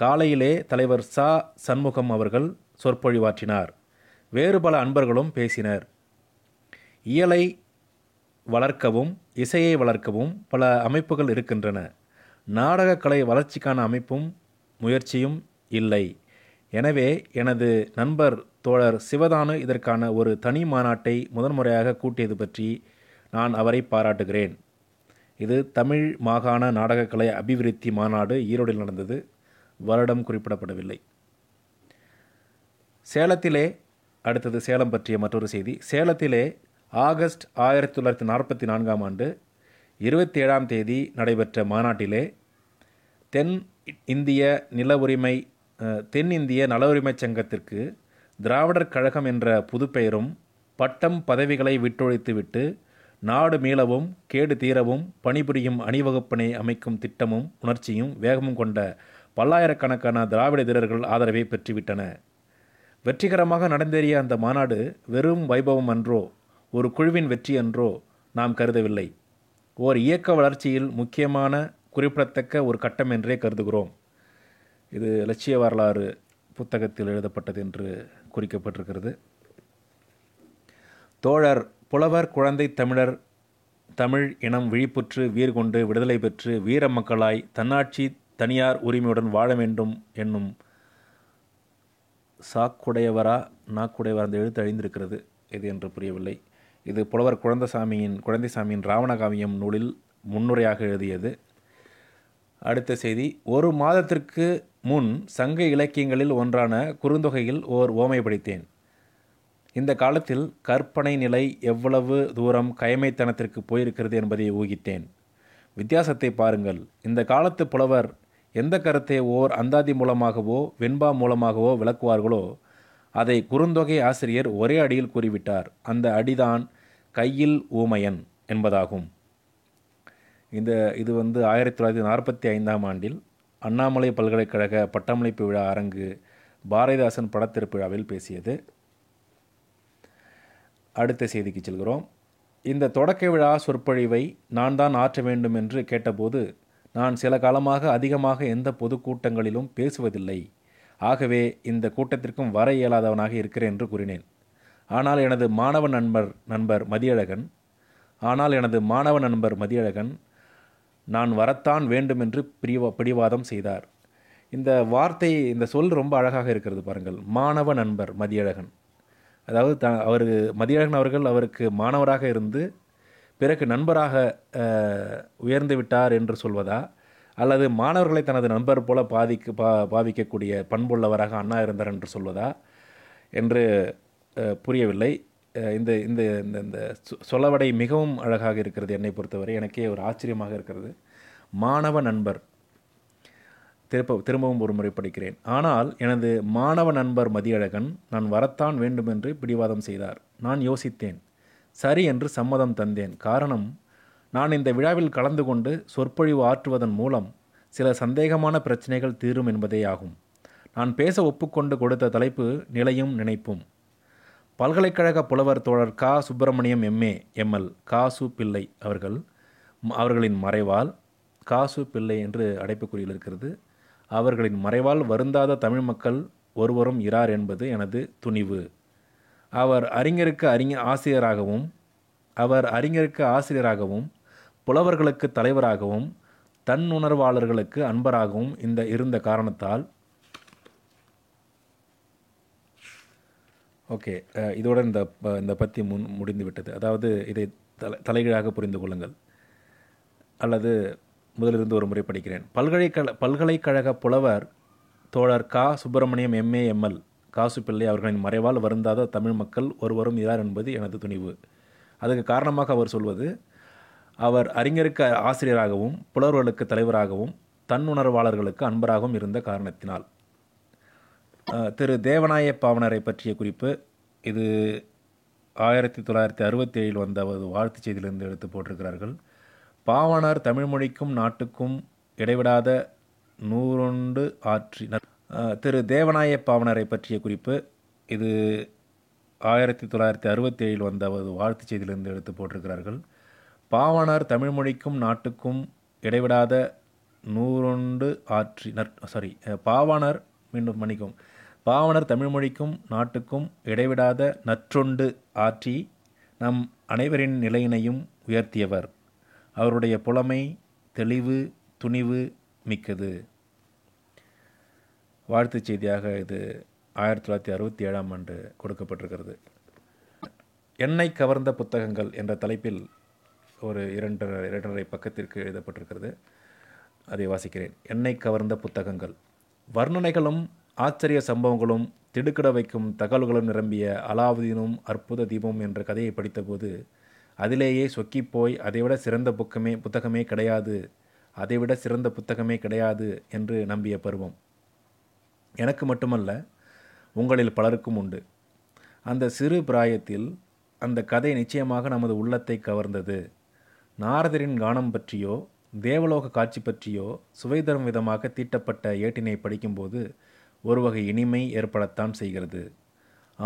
காலையிலே தலைவர் சா சண்முகம் அவர்கள் சொற்பொழிவாற்றினார். வேறு பல அன்பர்களும் பேசினர். இயலை வளர்க்கவும் இசையை வளர்க்கவும் பல அமைப்புகள் இருக்கின்றன. நாடகக்கலை வளர்ச்சிக்கான அமைப்பும் முயற்சியும் இல்லை. எனவே எனது நண்பர் தோழர் சிவதானு இதற்கான ஒரு தனி மாநாட்டை முதன்முறையாக கூட்டியது பற்றி நான் அவரை பாராட்டுகிறேன். இது தமிழ் மாகாண நாடகக்கலை அபிவிருத்தி மாநாடு, ஈரோடில் நடந்தது. வருடம் குறிப்பிடப்படவில்லை. சேலத்திலே அடுத்தது சேலம் பற்றிய மற்றொரு செய்தி. சேலத்திலே ஆகஸ்ட் ஆயிரத்தி தொள்ளாயிரத்தி நாற்பத்தி நான்காம் ஆண்டு இருபத்தி ஏழாம் தேதி நடைபெற்ற மாநாட்டிலே தென் இந்திய நில உரிமை தென்னிந்திய நல உரிமைச் சங்கத்திற்கு திராவிடர் கழகம் என்ற புதுப்பெயரும் பட்டம் பதவிகளை விட்டொழித்துவிட்டு நாடு மீளவும் கேடு தீரவும் பணிபுரியும் அணிவகுப்பினை அமைக்கும் திட்டமும் உணர்ச்சியும் வேகமும் கொண்ட பல்லாயிரக்கணக்கான திராவிட வீரர்கள் ஆதரவை பெற்றுவிட்டன. வெற்றிகரமாக நடந்தேறிய அந்த மாநாடு வெறும் வைபவம் அன்றோ, ஒரு குழுவின் வெற்றி என்றோ நாம் கருதவில்லை. ஓர் இயக்க வளர்ச்சியில் முக்கியமான குறிப்பிடத்தக்க ஒரு கட்டம் என்றே கருதுகிறோம். இது இலட்சிய வரலாறு புத்தகத்தில் எழுதப்பட்டது என்று குறிக்கப்பட்டிருக்கிறது. தோழர் புலவர் குழந்தை தமிழர் தமிழ் இனம் விழிப்புற்று வீர்கொண்டு விடுதலை பெற்று வீர மக்களாய் தன்னாட்சி தனியார் உரிமையுடன் வாழ வேண்டும் என்னும் சாக்குடையவரா நாக்குடையவரா அந்த எழுத்து அழிந்திருக்கிறது, இது என்று புரியவில்லை. இது புலவர் குழந்தசாமியின் குழந்தைசாமியின் ராவணகாவியம் நூலில் முன்னுரையாக எழுதியது. அடுத்த செய்தி, ஒரு மாதத்திற்கு முன் சங்க இலக்கியங்களில் ஒன்றான குறுந்தொகையில் ஓர் ஓமை படித்தேன். இந்த காலத்தில் கற்பனை நிலை எவ்வளவு தூரம் கயமைத்தனத்திற்கு போயிருக்கிறது என்பதை ஊகித்தேன். வித்தியாசத்தை பாருங்கள். இந்த காலத்து புலவர் எந்த கருத்தை ஓர் அந்தாதி மூலமாகவோ வெண்பா மூலமாகவோ விளக்குவார்களோ அதை குறுந்தொகை ஆசிரியர் ஒரே அடியில் கூறிவிட்டார். அந்த அடிதான் கையில் ஊமையன் என்பதாகும். இந்த இது வந்து ஆயிரத்தி தொள்ளாயிரத்தி நாற்பத்தி ஐந்தாம் ஆண்டில் அண்ணாமலை பல்கலைக்கழக பட்டமளிப்பு விழா அரங்கு பாரதிதாசன் படத்திருப்பு விழாவில் பேசியது. அடுத்த செய்திக்கு செல்கிறோம். இந்த தொடக்க விழா சொற்பொழிவை நான் தான் ஆற்ற வேண்டும் என்று கேட்டபோது, நான் சில காலமாக அதிகமாக எந்த பொதுக்கூட்டங்களிலும் பேசுவதில்லை, ஆகவே இந்த கூட்டத்திற்கும் வர இயலாதவனாக இருக்கிறேன் என்று கூறினேன். ஆனால் எனது மாணவ நண்பர் நண்பர் மதியழகன் ஆனால் எனது மாணவ நண்பர் மதியழகன் நான் வரத்தான் வேண்டும் என்று பிரிவா பிடிவாதம் செய்தார். இந்த வார்த்தை, இந்த சொல் ரொம்ப அழகாக இருக்கிறது பாருங்கள். மாணவ நண்பர் மதியழகன், அதாவது த அவர் மதியழகன் அவர்கள் அவருக்கு மாணவராக இருந்து பிறகு நண்பராக உயர்ந்து விட்டார் என்று சொல்வதா, அல்லது மாணவர்களை தனது நண்பர் போல பாதிக்க பா பாவிக்கக்கூடிய பண்புள்ளவராக அண்ணா இருந்தார் என்று சொல்வதா என்று புரியவில்லை. இந்த இந்த இந்த சொலவடை மிகவும் அழகாக இருக்கிறது. என்னை பொறுத்தவரை எனக்கே ஒரு ஆச்சரியமாக இருக்கிறது. மாணவ நண்பர், திருப்ப திரும்பவும் ஒரு முறை படிக்கிறேன். ஆனால் எனது மாணவ நண்பர் மதியழகன் நான் வரத்தான் வேண்டுமென்று பிடிவாதம் செய்தார். நான் யோசித்தேன், சரி என்று சம்மதம் தந்தேன். காரணம், நான் இந்த விழாவில் கலந்து கொண்டு சொற்பொழிவு ஆற்றுவதன் மூலம் சில சந்தேகமான பிரச்சனைகள் தீரும் என்பதே ஆகும். நான் பேச ஒப்புக்கொண்டு கொடுத்த தலைப்பு நிலையும் நினைப்பும். பல்கலைக்கழக புலவர் தோழர் கா சுப்பிரமணியம் எம்ஏ எம்எல் கா சு பிள்ளை அவர்கள் அவர்களின் மறைவால், கா சு பிள்ளை என்று அடைப்புக்குறியில் இருக்கிறது, அவர்களின் மறைவால் வருந்தாத தமிழ் மக்கள் ஒருவரும் இரார் என்பது எனது துணிவு. அவர் அறிஞருக்கு அறிஞர் ஆசிரியராகவும் அவர் அறிஞருக்கு ஆசிரியராகவும் புலவர்களுக்கு தலைவராகவும் தன்னுணர்வாளர்களுக்கு அன்பராகவும் இந்த இருந்த காரணத்தால். ஓகே, இதோட இந்த இந்த பத்தி முன் முடிந்துவிட்டது. அதாவது இதை தலை தலைகீழாக புரிந்து கொள்ளுங்கள், அல்லது முதலிருந்து ஒரு முறை படிக்கிறேன். பல்கலைக்கழக பல்கலைக்கழக புலவர் தோழர் கா சுப்பிரமணியம் எம்ஏ எம்எல் காசு பிள்ளை அவர்களின் மறைவால் வருந்தாத தமிழ் மக்கள் ஒருவரும் இரார் என்பது எனது துணிவு. அதுக்கு காரணமாக அவர் சொல்வது, அவர் அறிஞருக்கு ஆசிரியராகவும் புலவர்களுக்கு தலைவராகவும் தன்னுணர்வாளர்களுக்கு அன்பராகவும் இருந்த காரணத்தினால். திரு தேவநாயப் பாவாணரை பற்றிய குறிப்பு, இது ஆயிரத்தி தொள்ளாயிரத்தி அறுபத்தி ஏழில் வந்த ஒரு வாழ்த்து செய்தியிலிருந்து எடுத்து போட்டிருக்கிறார்கள். பாவாணர் தமிழ்மொழிக்கும் நாட்டுக்கும் இடைவிடாத நூறொண்டு ஆற்றி. திரு தேவநாயப் பாவாணரை பற்றிய குறிப்பு, இது ஆயிரத்தி தொள்ளாயிரத்தி அறுபத்தி ஏழில் வந்த ஒரு வாழ்த்து செய்தியிலிருந்து எடுத்து போட்டிருக்கிறார்கள். பாவாணர் தமிழ்மொழிக்கும் நாட்டுக்கும் இடைவிடாத நூறொண்டு ஆற்றி நற் சாரி பாவாணர் மீண்டும் மன்னிக்கும் பாவாணர் தமிழ்மொழிக்கும் நாட்டுக்கும் இடைவிடாத நற்றொண்டு ஆற்றி நம் அனைவரின் நிலையினையும் உயர்த்தியவர். அவருடைய புலமை தெளிவு துணிவு மிக்கது. வாழ்த்துச் செய்தியாக இது ஆயிரத்தி தொள்ளாயிரத்தி அறுபத்தி ஏழாம் ஆண்டு கொடுக்கப்பட்டிருக்கிறது. என்னை கவர்ந்த புத்தகங்கள் என்ற தலைப்பில் ஒரு இரண்டரை இரண்டரை பக்கத்திற்கு எழுதப்பட்டிருக்கிறது. அதை வாசிக்கிறேன். என்னை கவர்ந்த புத்தகங்கள். வர்ணனைகளும் ஆச்சரிய சம்பவங்களும் திடுக்கிட வைக்கும் தகவல்களும் நிரம்பிய அலாவுதீனும் அற்புத தீபமும் என்ற கதையை படித்தபோது அதிலேயே சொக்கிப்போய் அதைவிட சிறந்த புக்கமே புத்தகமே கிடையாது அதைவிட சிறந்த புத்தகமே கிடையாது என்று நம்பிய பருவம் எனக்கு மட்டுமல்ல உங்களில் பலருக்கும் உண்டு. அந்த சிறு பிராயத்தில் அந்த கதை நிச்சயமாக நமது உள்ளத்தை கவர்ந்தது. நாரதரின் கானம் பற்றியோ தேவலோக காட்சி பற்றியோ சுவை தரும் விதமாக தீட்டப்பட்ட ஏட்டினை படிக்கும்போது ஒரு வகை இனிமை ஏற்படத்தான் செய்கிறது.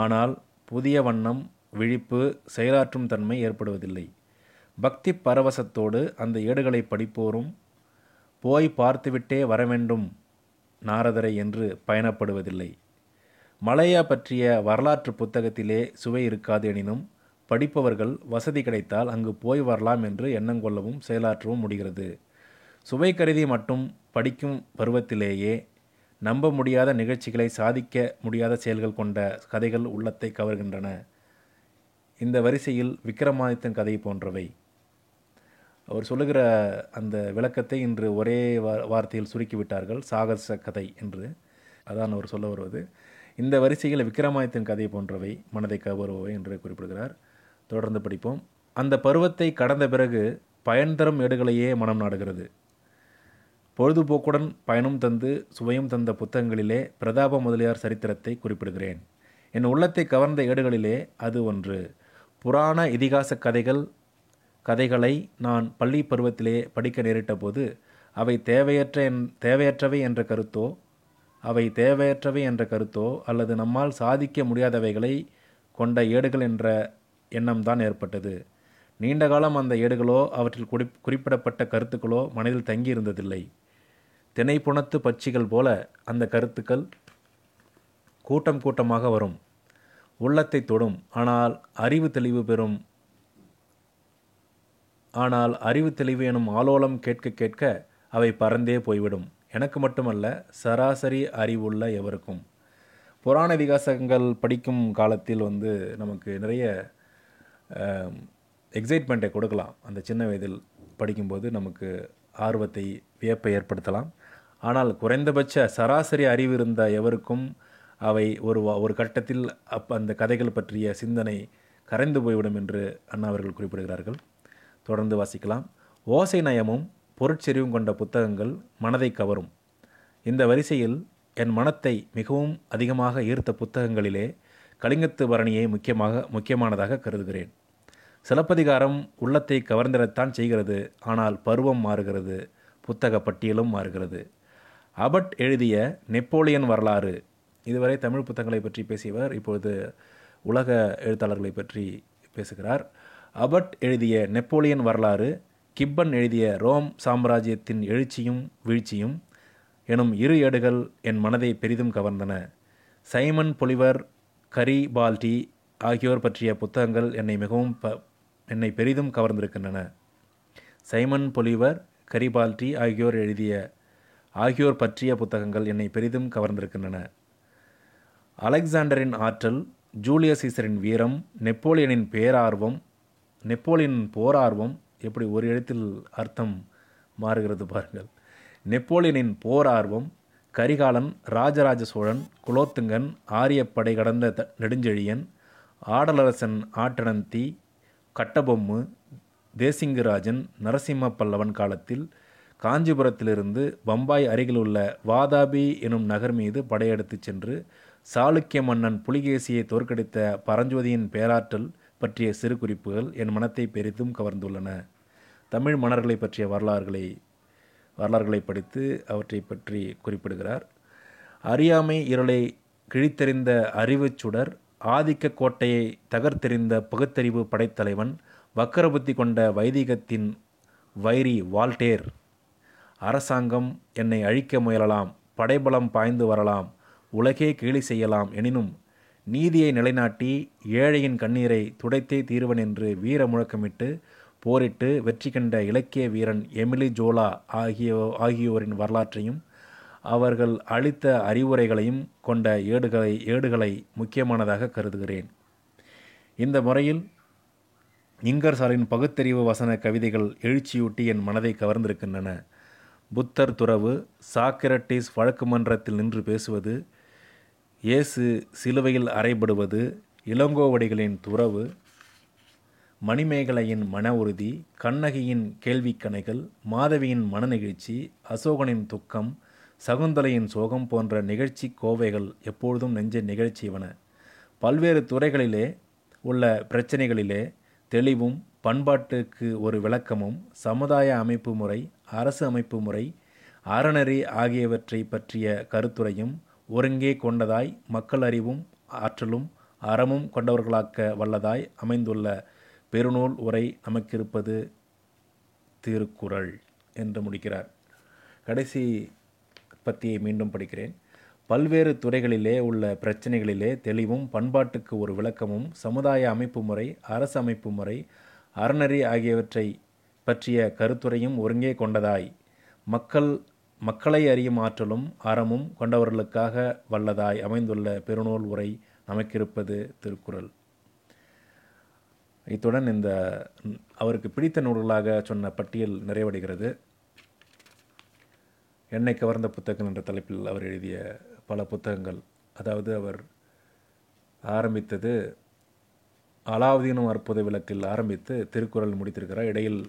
ஆனால் புதிய வண்ணம் விழிப்பு செயலாற்றும் தன்மை ஏற்படுவதில்லை. பக்தி பரவசத்தோடு அந்த ஏடுகளை படிப்போரும் போய் பார்த்துவிட்டே வரவேண்டும் நாரதரை என்று பயணப்படுவதில்லை. மலையா பற்றிய வரலாற்று புத்தகத்திலே சுவை இருக்காது எனினும் படிப்பவர்கள் வசதி கிடைத்தால் அங்கு போய் வரலாம் என்று எண்ணங்கொள்ளவும் செயலாற்றவும் முடிகிறது. சுவை கருதி மட்டும் படிக்கும் பருவத்திலேயே நம்ப முடியாத நிகழ்ச்சிகளை சாதிக்க முடியாத செயல்கள் கொண்ட கதைகள் உள்ளத்தை கவர்கின்றன. இந்த வரிசையில் விக்ரமாதித்தன் கதை போன்றவை. அவர் சொல்லுகிற அந்த விளக்கத்தை இன்று ஒரே வார்த்தையில் சுருக்கிவிட்டார்கள், சாகச கதை என்று. அதான் அவர் சொல்ல வருவது. இந்த வரிசையில் விக்ரமாதித்தன் கதை போன்றவை மனதை கவர்பவை என்று குறிப்பிடுகிறார். தொடர்ந்து படிப்போம். அந்த பருவத்தை கடந்த பிறகு பயன் தரும் ஏடுகளையே மனம் நாடுகிறது. பொழுதுபோக்குடன் பயனும் தந்து சுவையும் தந்த புத்தகங்களிலே பிரதாப முதலியார் சரித்திரத்தை குறிப்பிடுகிறேன். என் உள்ளத்தை கவர்ந்த ஏடுகளிலே அது ஒன்று. புராண இதிகாச கதைகள் கதைகளை நான் பள்ளி பருவத்திலே படிக்க நேரிட்ட போது அவை தேவையற்ற என் தேவையற்றவை என்ற கருத்தோ அவை தேவையற்றவை என்ற கருத்தோ அல்லது நம்மால் சாதிக்க முடியாதவைகளை கொண்ட ஏடுகள் என்ற எண்ணம்தான் ஏற்பட்டது. நீண்ட காலம் அந்த ஏடுகளோ அவற்றில் குறி குறிப்பிடப்பட்ட கருத்துக்களோ மனதில் தங்கியிருந்ததில்லை. தினைப்புணத்து பட்சிகள் போல அந்த கருத்துக்கள் கூட்டம் கூட்டமாக வரும், உள்ளத்தை தொடும். ஆனால் அறிவு தெளிவு பெறும் ஆனால் அறிவு தெளிவு எனும் ஆலோலம் கேட்க கேட்க அவை பறந்தே போய்விடும். எனக்கு மட்டுமல்ல, சராசரி அறிவுள்ள எவருக்கும். புராண இதிகாசங்கள் படிக்கும் காலத்தில் வந்து நமக்கு நிறைய எக்ஸைட்மெண்ட்டை கொடுக்கலாம். அந்த சின்ன வயதில் படிக்கும்போது நமக்கு ஆர்வத்தை வியப்பை ஏற்படுத்தலாம். ஆனால் குறைந்தபட்ச சராசரி அறிவு இருந்த எவருக்கும் அவை ஒரு ஒரு கட்டத்தில் அப் அந்த கதைகள் பற்றிய சிந்தனை கரைந்து போய்விடும் என்று அண்ணா அவர்கள் குறிப்பிடுகிறார்கள். தொடர்ந்து வாசிக்கலாம். ஓசை நயமும் பொருட்செறிவும் கொண்ட புத்தகங்கள் மனதை கவரும். இந்த வரிசையில் என் மனத்தை மிகவும் அதிகமாக ஈர்த்த புத்தகங்களிலே கலிங்கத்து பரணியை முக்கியமாக முக்கியமானதாக கருதுகிறேன். சிலப்பதிகாரம் உள்ளத்தை கவர்ந்திடத்தான் செய்கிறது. ஆனால் பருவம் மாறுகிறது, புத்தக பட்டியலும் மாறுகிறது. அபர்ட் எழுதிய நெப்போலியன் வரலாறு. இதுவரை தமிழ் புத்தகங்களை பற்றி பேசியவர் இப்பொழுது உலக எழுத்தாளர்களை பற்றி பேசுகிறார். அபர்ட் எழுதிய நெப்போலியன் வரலாறு, கிப்பன் எழுதிய ரோம் சாம்ராஜ்யத்தின் எழுச்சியும் வீழ்ச்சியும் எனும் இரு ஏடுகள் என் மனதை பெரிதும் கவர்ந்தன. சைமன் பொலிவர், கரிபால்டி ஆகியோர் பற்றிய புத்தகங்கள் என்னை மிகவும் ப என்னை பெரிதும் கவர்ந்திருக்கின்றன. சைமன் பொலிவர், கரிபால்டி ஆகியோர் எழுதிய ஆகியோர் பற்றிய புத்தகங்கள் என்னை பெரிதும் கவர்ந்திருக்கின்றன. அலெக்சாண்டரின் ஆற்றல், ஜூலியஸ் சீசரின் வீரம், நெப்போலியனின் பேரார்வம், நெப்போலியனின் போரார்வம், எப்படி ஒரு எழுத்தில் அர்த்தம் மாறுகிறது பாருங்கள். நெப்போலியனின் போரார்வம், கரிகாலன், ராஜராஜ சோழன், குலோத்துங்கன், ஆரியப்படை கடந்த த நெடுஞ்செழியன், ஆடலரசன், ஆட்டனந்தி, கட்டபொம்மு, தேசிங்கராஜன், நரசிம்ம பல்லவன் காலத்தில் காஞ்சிபுரத்திலிருந்து பம்பாய் அருகில் உள்ள வாதாபி எனும் நகர் மீது படையெடுத்து சென்று சாளுக்கிய மன்னன் புலிகேசியை தோற்கடித்த பரஞ்சோதியின் பேராற்றல் பற்றிய சிறு குறிப்புகள் என் மனத்தை பெரிதும் கவர்ந்துள்ளன. தமிழ் மன்னர்களை பற்றிய வரலாறுகளை வரலாறுகளை படித்து அவற்றை பற்றி குறிப்பிடுகிறார். அறியாமை இருளை கிழித்தெறிந்த அறிவு சுடர், ஆதிக்க கோட்டையை தகர்த்தெறிந்த பகுத்தறிவு படைத்தலைவன், வக்கரபுத்தி கொண்ட வைதிகத்தின் வைரி வால்டேர், அரசாங்கம் என்னை அழிக்க முயலலாம், படைபலம் பாய்ந்து வரலாம், உலகே கேலி செய்யலாம், எனினும் நீதியை நிலைநாட்டி ஏழையின் கண்ணீரை துடைத்தே தீர்வன் என்று வீர முழக்கமிட்டு போரிட்டு வெற்றி கண்ட இலக்கிய வீரன் எமிலி ஜோலா ஆகியோ ஆகியோரின் வரலாற்றையும் அவர்கள் அளித்த அறிவுரைகளையும் கொண்ட ஏடுகளை ஏடுகளை முக்கியமானதாக கருதுகிறேன். இந்த முறையில் இங்கர்சாலின் பகுத்தறிவு வசன கவிதைகள் எழுச்சியூட்டி என் மனதை கவர்ந்திருக்கின்றன. புத்தர் துறவு, சாக்ரட்டிஸ் வழக்கு மன்றத்தில் நின்று பேசுவது, இயேசு சிலுவையில் அறைபடுவது, இளங்கோவடிகளின் துறவு, மணிமேகலையின் மன உறுதி, கண்ணகியின் கேள்விக்கணைகள், மாதவியின் மனநிகழ்ச்சி, அசோகனின் துக்கம், சகுந்தலையின் சோகம் போன்ற நிகழ்ச்சி கோவைகள் எப்பொழுதும் நெஞ்ச நிகழ்ச்சிவன. பல்வேறு துறைகளிலே உள்ள பிரச்சனைகளிலே தெளிவும் பண்பாட்டுக்கு ஒரு விளக்கமும் சமுதாய அமைப்பு முறை, அரசு அமைப்பு முறை, அறநெறி ஆகியவற்றை பற்றிய கருத்துரையும் ஒருங்கே கொண்டதாய் மக்கள் அறிவும் ஆற்றலும் அறமும் கொண்டவர்களாக்க வல்லதாய் அமைந்துள்ள பெருநூல் உரை நமக்கிருப்பது திருக்குறள் என்று முடிக்கிறார். கடைசி பத்தியை மீண்டும் படிக்கிறேன். பல்வேறு துறைகளிலே உள்ள பிரச்சனைகளிலே தெளிவும் பண்பாட்டுக்கு ஒரு விளக்கமும் சமுதாய அமைப்பு முறை, அரசு அமைப்பு முறை, அறநெறி ஆகியவற்றை பற்றிய கருத்துரையும் ஒருங்கே கொண்டதாய் மக்கள் மக்களை அறியும் ஆற்றலும் அறமும் கொண்டவர்களுக்காக வல்லதாய் அமைந்துள்ள பெருநூல் உரை நமக்கிருப்பது திருக்குறள். இத்துடன் இந்த அவருக்கு பிடித்த நூல்களாக சொன்ன பட்டியல் நிறைவடைகிறது. என்னை கவர்ந்த புத்தகம் என்ற தலைப்பில் அவர் எழுதிய பல புத்தகங்கள், அதாவது அவர் ஆரம்பித்தது அலாவுதீனும் அற்புத விளக்கில் ஆரம்பித்து திருக்குறள் முடித்திருக்கிறார். இடையில்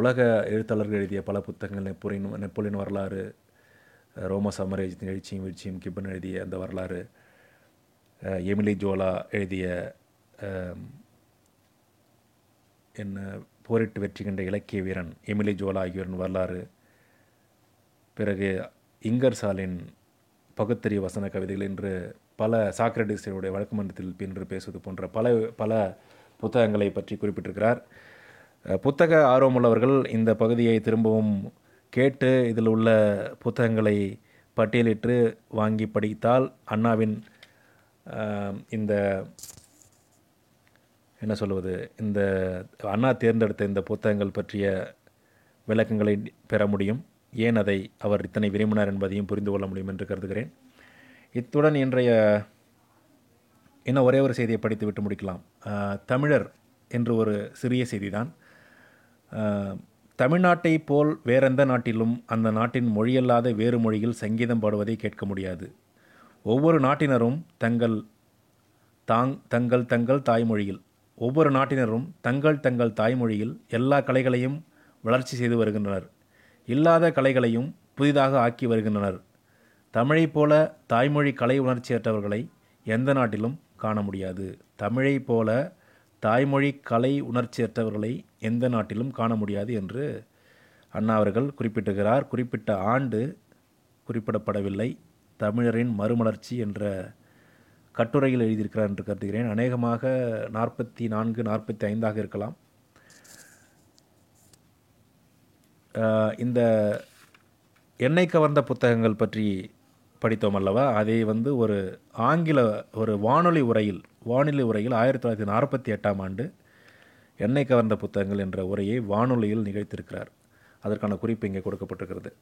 உலக எழுத்தாளர்கள் எழுதிய பல புத்தகங்கள், நெப்போலியன் நெப்போலியன் வரலாறு, ரோம சாம்ராஜ்யத்தின் எழுச்சியும் வீழ்ச்சியும், கிப்பன் எழுதிய அந்த வரலாறு, எமிலி ஜோலா எழுதிய என்ன போரிட்டு வெற்றி கண்ட இலக்கிய வீரன் எமிலி ஜோலா ஆகியோரின் வரலாறு, பிறகு இங்கர்சாலின் பகுத்தறி வசன கவிதைகள் என்று பல, சாக்ரட்டிஸினுடைய வழக்கு மன்றத்தில் பின்று பேசுவது போன்ற பல பல புத்தகங்களை பற்றி குறிப்பிட்டிருக்கிறார். புத்தக ஆர்வமுள்ளவர்கள் இந்த பகுதியை திரும்பவும் கேட்டு இதில் உள்ள புத்தகங்களை பட்டியலிட்டு வாங்கி படித்தால் அண்ணாவின் இந்த என்ன சொல்வது இந்த அண்ணா தேர்ந்தெடுத்த இந்த புத்தகங்கள் பற்றிய விளக்கங்களை பெற முடியும். ஏன் அதை அவர் இத்தனை விரும்பினார் என்பதையும் புரிந்து கொள்ள முடியும் என்று கருதுகிறேன். இத்துடன் இன்றைய இன்னும் ஒரே ஒரு செய்தியை படித்து விட்டு முடிக்கலாம். தமிழர் என்று ஒரு சிறிய செய்திதான். தமிழ்நாட்டை போல் வேறெந்த நாட்டிலும் அந்த நாட்டின் மொழியல்லாத வேறு மொழியில் சங்கீதம் பாடுவதை கேட்க முடியாது. ஒவ்வொரு நாட்டினரும் தங்கள் தாங் தங்கள் தங்கள் தாய்மொழியில் ஒவ்வொரு நாட்டினரும் தங்கள் தங்கள் தாய்மொழியில் எல்லா கலைகளையும் வளர்ச்சி செய்து வருகின்றனர். இல்லாத கலைகளையும் புதிதாக ஆக்கி வருகின்றனர். தமிழைப் போல தாய்மொழி கலை உணர்ச்சியற்றவர்களை எந்த நாட்டிலும் காண முடியாது. தமிழைப் போல தாய்மொழி கலை உணர்ச்சியற்றவர்களை எந்த நாட்டிலும் காண முடியாது என்று அண்ணா அவர்கள் குறிப்பிட்டுகிறார். குறிப்பிட்ட ஆண்டு குறிப்பிடப்படவில்லை. தமிழரின் மறுமலர்ச்சி என்ற கட்டுரையில் எழுதியிருக்கிறார் என்று கருதுகிறேன். அநேகமாக நாற்பத்தி நான்கு நாற்பத்தி ஐந்தாக இருக்கலாம். இந்த என்னை கவர்ந்த புத்தகங்கள் பற்றி படித்தோம் அல்லவா? அதை வந்து ஒரு ஆங்கில ஒரு வானொலி உரையில் வானொலி உரையில் ஆயிரத்தி தொள்ளாயிரத்தி நாற்பத்தி எட்டாம் ஆண்டு என்னை கவர்ந்த புத்தகங்கள் என்ற உரையை வானொலியில் நிகழ்த்தியிருக்கிறார். அதற்கான குறிப்பு இங்கே கொடுக்கப்பட்டிருக்கிறது.